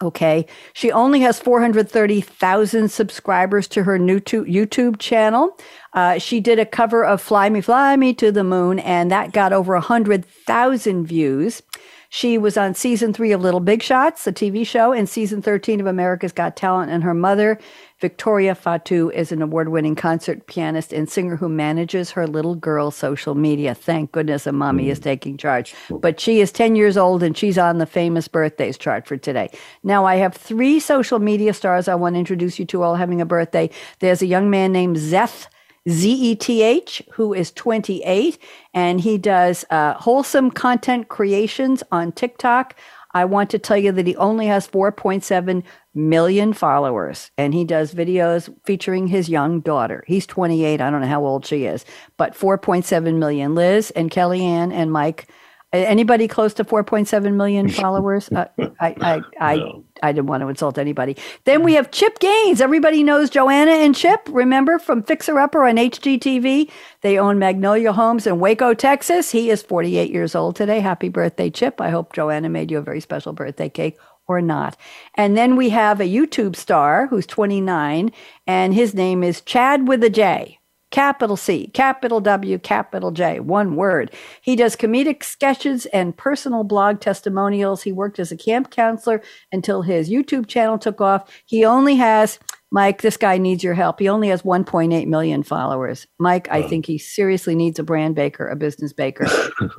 Okay. She only has four hundred thirty thousand subscribers to her new to- YouTube channel. Uh, she did a cover of Fly Me, Fly Me to the Moon, and that got over one hundred thousand views. She was on season three of Little Big Shots, the T V show, and season thirteen of America's Got Talent. And her mother, Victoria Fatu, is an award-winning concert pianist and singer who manages her little girl's social media. Thank goodness a mommy mm. is taking charge. But she is ten years old, and she's on the famous birthdays chart for today. Now, I have three social media stars I want to introduce you to all having a birthday. There's a young man named Zeth, Z E T H, who is twenty-eight, and he does uh, wholesome content creations on TikTok. I want to tell you that he only has four point seven million followers, and he does videos featuring his young daughter. He's twenty-eight. I don't know how old she is, but four point seven million. Liz and Kellyanne and Mike, anybody close to four point seven million followers? Uh, I, I, I, no. I, I didn't want to insult anybody. Then we have Chip Gaines. Everybody knows Joanna and Chip, remember, from Fixer Upper on H G T V. They own Magnolia Homes in Waco, Texas. He is forty-eight years old today. Happy birthday, Chip. I hope Joanna made you a very special birthday cake. Or not. And then we have a YouTube star who's twenty-nine, and his name is Chad with a J. Capital C, capital W, capital J, one word. He does comedic sketches and personal blog testimonials. He worked as a camp counselor until his YouTube channel took off. He only has, Mike, this guy needs your help. He only has one point eight million followers. Mike, I think he seriously needs a brand baker, a business baker.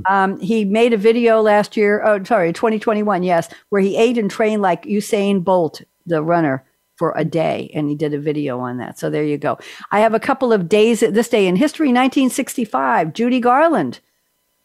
um, he made a video last year, oh, sorry, twenty twenty-one, yes, where he ate and trained like Usain Bolt, the runner, for a day, and he did a video on that. So there you go. I have a couple of days, this day in history, nineteen sixty-five, Judy Garland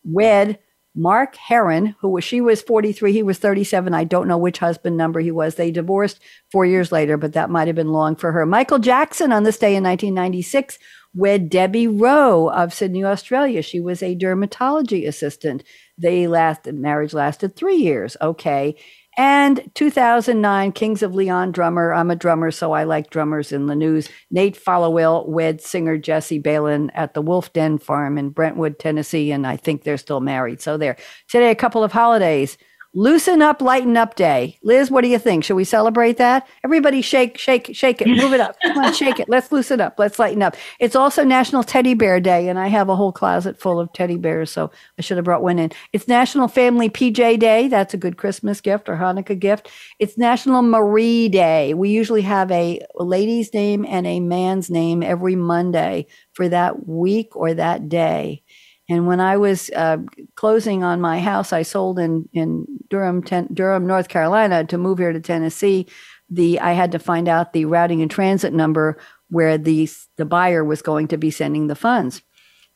wed Mark Herron, who was, she was forty-three, he was thirty-seven. I don't know which husband number he was. They divorced four years later, but that might've been long for her. Michael Jackson on this day in nineteen ninety-six wed Debbie Rowe of Sydney, Australia. She was a dermatology assistant. They lasted, marriage lasted three years. Okay. And two thousand nine, Kings of Leon drummer. I'm a drummer, so I like drummers in the news. Nate Follewill wed singer Jesse Balin at the Wolf Den Farm in Brentwood, Tennessee, and I think they're still married. So there. Today, a couple of holidays. Loosen Up, Lighten Up Day. Liz, what do you think? Should we celebrate that? Everybody shake, shake, shake it. Move it up. Come on, shake it. Let's loosen up. Let's lighten up. It's also National Teddy Bear Day, and I have a whole closet full of teddy bears, so I should have brought one in. It's National Family P J Day. That's a good Christmas gift or Hanukkah gift. It's National Marie Day. We usually have a lady's name and a man's name every Monday for that week or that day. And when I was uh, closing on my house, I sold in, in Durham, ten, Durham, North Carolina to move here to Tennessee. The I had to find out the routing and transit number where the, the buyer was going to be sending the funds.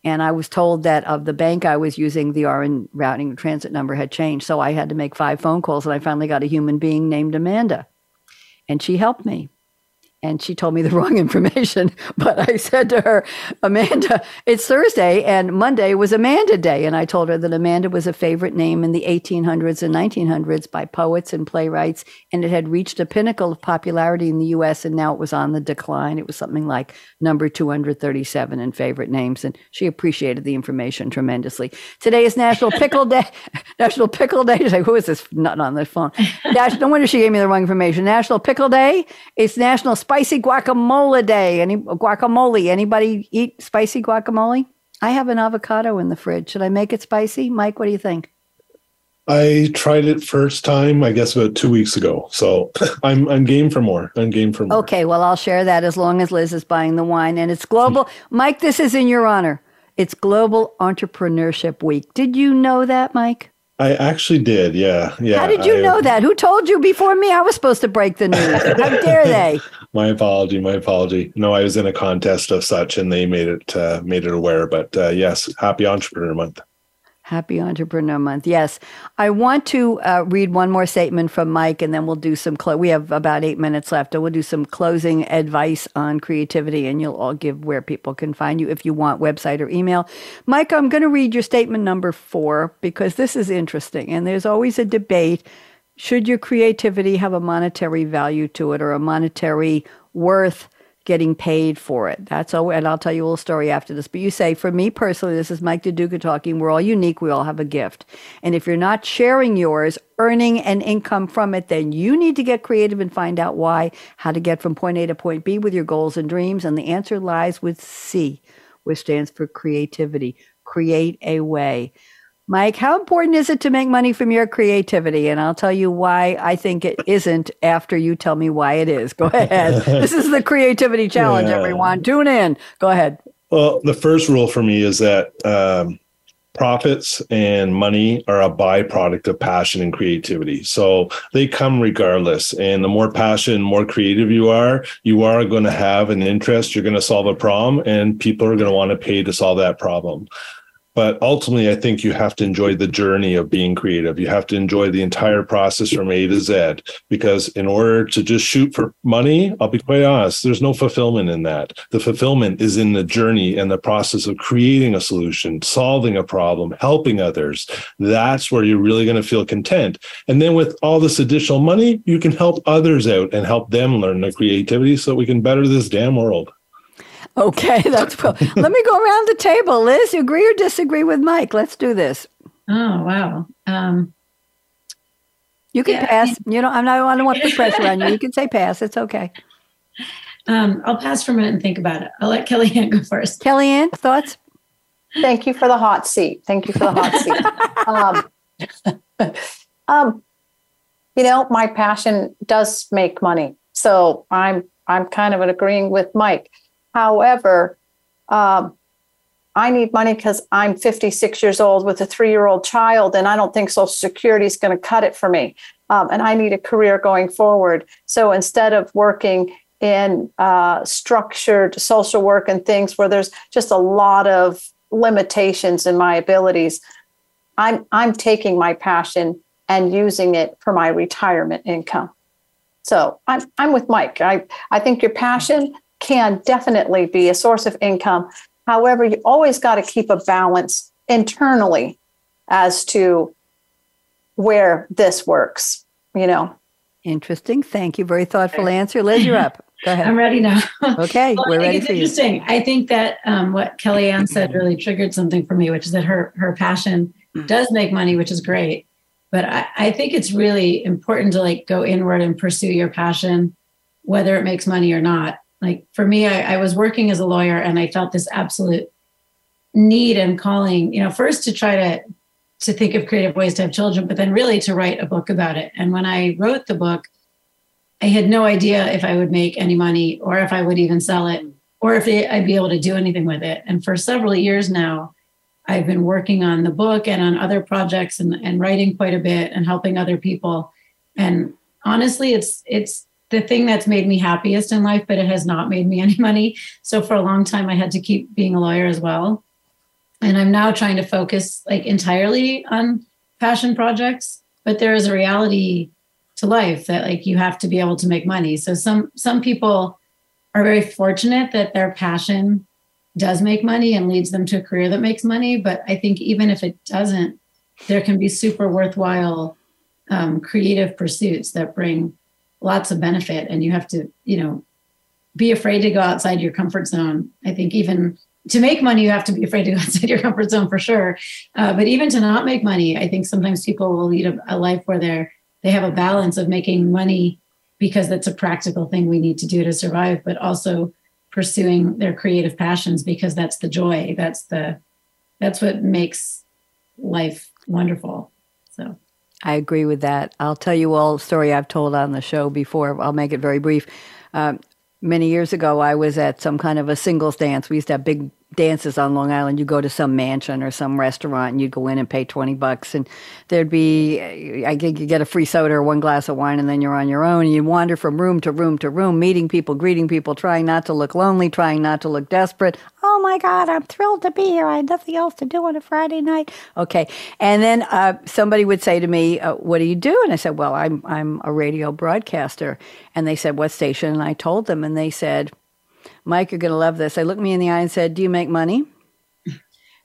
And I was told that of the bank I was using, the R N routing and transit number had changed. So I had to make five phone calls, and I finally got a human being named Amanda. And she helped me. and she told me the wrong information. But I said to her, Amanda, it's Thursday, and Monday was Amanda Day. And I told her that Amanda was a favorite name in the eighteen hundreds and nineteen hundreds by poets and playwrights, and it had reached a pinnacle of popularity in the U S, and now it was on the decline. It was something like number two hundred thirty-seven in favorite names, and she appreciated the information tremendously. Today is National Pickle Day. National Pickle Day. She's like, who is this nut on the phone? No wonder she gave me the wrong information. National Pickle Day. It's National Spicy Guacamole Day. Any guacamole? Anybody eat spicy guacamole? I have an avocado in the fridge. Should I make it spicy, Mike? What do you think? I tried it first time, I guess, about two weeks ago. So I'm I'm game for more. I'm game for more. Okay, well, I'll share that as long as Liz is buying the wine, and it's global. Mike, this is in your honor. It's Global Entrepreneurship Week. Did you know that, Mike? I actually did, yeah. yeah. How did you I, know that? Who told you before me? I was supposed to break the news. How dare they? My apology, my apology. No, I was in a contest of such, and they made it uh, made it aware. But uh, yes, Happy Entrepreneur Month. Happy Entrepreneur Month, yes. I want to uh, read one more statement from Mike, and then we'll do some, clo- we have about eight minutes left, and we'll do some closing advice on creativity, and you'll all give where people can find you if you want, website or email. Mike, I'm going to read your statement number four, because this is interesting, and there's always a debate. Should your creativity have a monetary value to it, or a monetary worth, getting paid for it? That's all. And I'll tell you a little story after this. But you say, for me personally, this is Mike DiDuca talking, we're all unique. We all have a gift. And if you're not sharing yours, earning an income from it, then you need to get creative and find out why, how to get from point A to point B with your goals and dreams. And the answer lies with C, which stands for creativity. Create a way. Mike, how important is it to make money from your creativity? And I'll tell you why I think it isn't after you tell me why it is. Go ahead. This is the creativity challenge, yeah. Everyone. Tune in. Go ahead. Well, the first rule for me is that um, profits and money are a byproduct of passion and creativity. So they come regardless. And the more passion, more creative you are, you are going to have an interest. You're going to solve a problem, and people are going to want to pay to solve that problem. But ultimately, I think you have to enjoy the journey of being creative. You have to enjoy the entire process from A to Z, because in order to just shoot for money, I'll be quite honest, there's no fulfillment in that. The fulfillment is in the journey and the process of creating a solution, solving a problem, helping others. That's where you're really going to feel content. And then with all this additional money, you can help others out and help them learn their creativity so that we can better this damn world. Okay, that's well. Let me go around the table. Liz, you agree or disagree with Mike? Let's do this. Oh, wow. Um, you can yeah, pass. I mean, you know, I'm not, I don't want to put pressure on you. You can say pass. It's okay. Um, I'll pass for a minute and think about it. I'll let Kellyanne go first. Kellyanne, thoughts? Thank you for the hot seat. Thank you for the hot seat. um, um, you know, my passion does make money. So I'm I'm kind of agreeing with Mike. However, um, I need money because I'm fifty-six years old with a three-year-old child, and I don't think Social Security is going to cut it for me. Um, and I need a career going forward. So instead of working in uh, structured social work and things where there's just a lot of limitations in my abilities, I'm I'm taking my passion and using it for my retirement income. So I'm I'm with Mike. I I think your passion can definitely be a source of income. However, you always got to keep a balance internally as to where this works, you know. Interesting. Thank you. Very thoughtful answer. Liz, you're up. Go ahead. I'm ready now. Okay. Well, we're I think ready it's for interesting. You. I think that um, what Kellyanne said really triggered something for me, which is that her, her passion does make money, which is great. But I, I think it's really important to like go inward and pursue your passion, whether it makes money or not. Like for me, I, I was working as a lawyer and I felt this absolute need and calling, you know, first to try to, to think of creative ways to have children, but then really to write a book about it. And when I wrote the book, I had no idea if I would make any money or if I would even sell it or if it, I'd be able to do anything with it. And for several years now, I've been working on the book and on other projects and, and writing quite a bit and helping other people. And honestly, it's, it's, the thing that's made me happiest in life, but it has not made me any money. So for a long time, I had to keep being a lawyer as well. And I'm now trying to focus like entirely on passion projects, but there is a reality to life that like you have to be able to make money. So some some people are very fortunate that their passion does make money and leads them to a career that makes money. But I think even if it doesn't, there can be super worthwhile um, creative pursuits that bring lots of benefit. And you have to, you know, be afraid to go outside your comfort zone. I think even to make money, you have to be afraid to go outside your comfort zone for sure. Uh, but even to not make money, I think sometimes people will lead a, a life where they're, they have a balance of making money because that's a practical thing we need to do to survive, but also pursuing their creative passions because that's the joy. That's the, that's what makes life wonderful. So I agree with that. I'll tell you all a story I've told on the show before. I'll make it very brief. Um, many years ago, I was at some kind of a singles dance. We used to have big dances on Long Island. You go to some mansion or some restaurant and you'd go in and pay twenty bucks and there'd be, I think you get a free soda or one glass of wine and then you're on your own. And you wander from room to room to room, meeting people, greeting people, trying not to look lonely, trying not to look desperate. Oh my God, I'm thrilled to be here. I had nothing else to do on a Friday night. Okay. And then uh, somebody would say to me, uh, what do you do? And I said, well, I'm, I'm a radio broadcaster. And they said, what station? And I told them and they said, Mike, you're going to love this. They looked me in the eye and said, do you make money?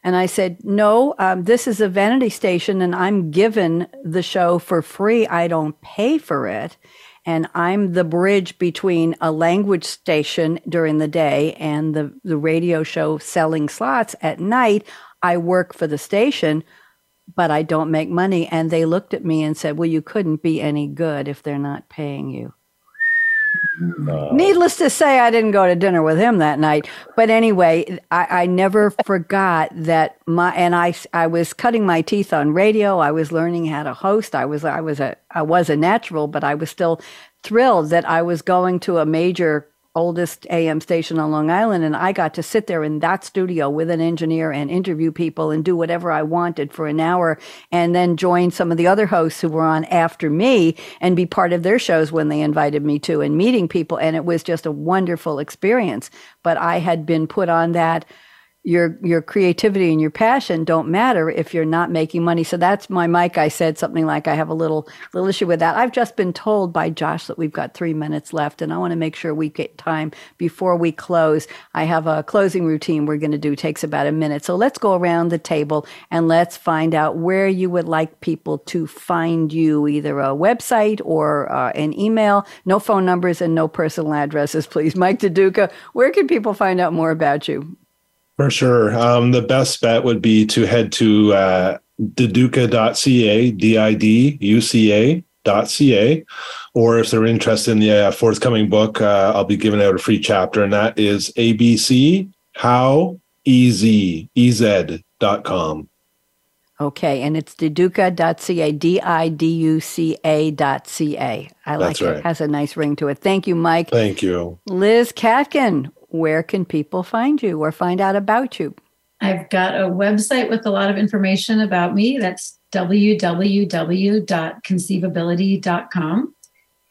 And I said, no, um, this is a vanity station and I'm given the show for free. I don't pay for it. And I'm the bridge between a language station during the day and the, the radio show selling slots at night. I work for the station, but I don't make money. And they looked at me and said, well, you couldn't be any good if they're not paying you. No. Needless to say, I didn't go to dinner with him that night. But anyway, I, I never forgot that my and I I was cutting my teeth on radio. I was learning how to host. I was I was a I was a natural, but I was still thrilled that I was going to a major oldest A M station on Long Island, and I got to sit there in that studio with an engineer and interview people and do whatever I wanted for an hour and then join some of the other hosts who were on after me and be part of their shows when they invited me to and meeting people. And it was just a wonderful experience. But I had been put on that. Your your creativity and your passion don't matter if you're not making money. So that's my mic. I said something like I have a little little issue with that. I've just been told by Josh that we've got three minutes left, and I want to make sure we get time before we close. I have a closing routine we're going to do. Takes about a minute. So let's go around the table and let's find out where you would like people to find you, either a website or uh, an email. No phone numbers and no personal addresses, please. Mike DiDuca, where can people find out more about you? For sure. Um, the best bet would be to head to uh, diduca dot c a, D I D U C A dot C A, or if they're interested in the uh, forthcoming book, uh, I'll be giving out a free chapter, and that is A B C How Easy dot com. Okay, and it's diduca dot c a, D I D U C A dot C A. I like That's it. Right. It has a nice ring to it. Thank you, Mike. Thank you. Liz Katkin, where can people find you or find out about you? I've got a website with a lot of information about me. That's w w w dot conceivability dot com.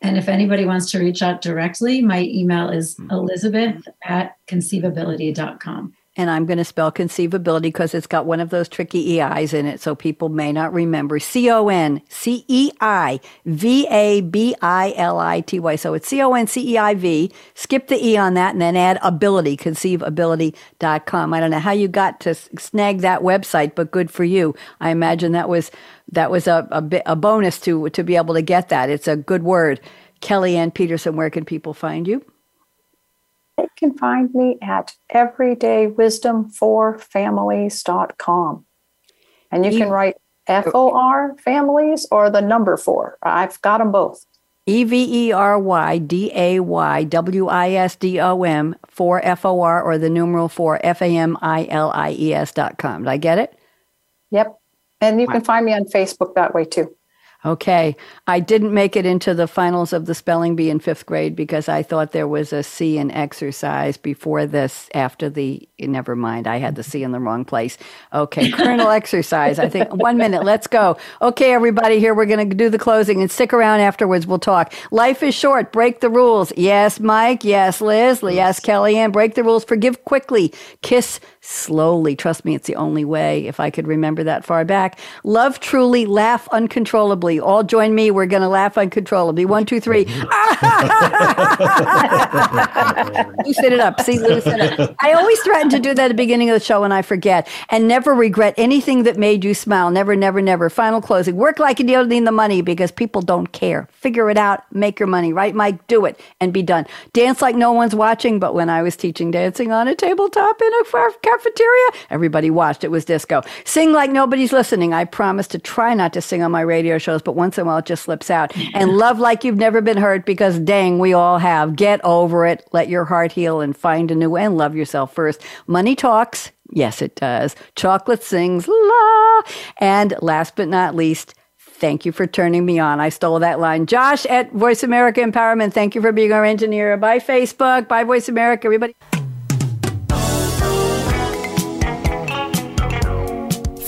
And if anybody wants to reach out directly, my email is elizabeth at conceivability dot com. And I'm going to spell conceivability because it's got one of those tricky E I's in it, so people may not remember. C O N C E I V A B I L I T Y. So it's C O N C E I V. Skip the E on that and then add ability, conceivability dot com. I don't know how you got to snag that website, but good for you. I imagine that was that was a, a, a bonus to, to be able to get that. It's a good word. Kellyanne Peterson, where can people find you? They can find me at everyday wisdom for families dot com. And you can write F O R families or the number four. I've got them both. E V E R Y D A Y W I S D O M for F O R or the numeral four, F A M I L I E S dot com. Did I get it? Yep. And you can find me on Facebook that way too. Okay. I didn't make it into the finals of the spelling bee in fifth grade because I thought there was a C in exercise before this, after the, never mind. I had the C in the wrong place. Okay. Kernel exercise. I think one minute. Let's go. Okay, everybody here. We're going to do the closing and stick around afterwards. We'll talk. Life is short. Break the rules. Yes, Mike. Yes, Liz. Yes, Kellyanne. Break the rules. Forgive quickly. Kiss slowly. Trust me, it's the only way, if I could remember that far back. Love truly, laugh uncontrollably. All join me. We're going to laugh uncontrollably. One, two, three. Loosen it up. See, loosen it up. I always threaten to do that at the beginning of the show and I forget. And never regret anything that made you smile. Never, never, never. Final closing. Work like you don't need the money because people don't care. Figure it out. Make your money. Right, Mike? Do it and be done. Dance like no one's watching. But when I was teaching dancing on a tabletop in a cafeteria, everybody watched. It was disco. Sing like nobody's listening. I promise to try not to sing on my radio shows, but once in a while it just slips out. And love like you've never been hurt because dang, we all have. Get over it. Let your heart heal and find a new way and love yourself first. Money talks. Yes, it does. Chocolate sings. La. And last but not least, thank you for turning me on. I stole that line. Josh at Voice America Empowerment, thank you for being our engineer. Bye, Facebook. Bye, Voice America, everybody.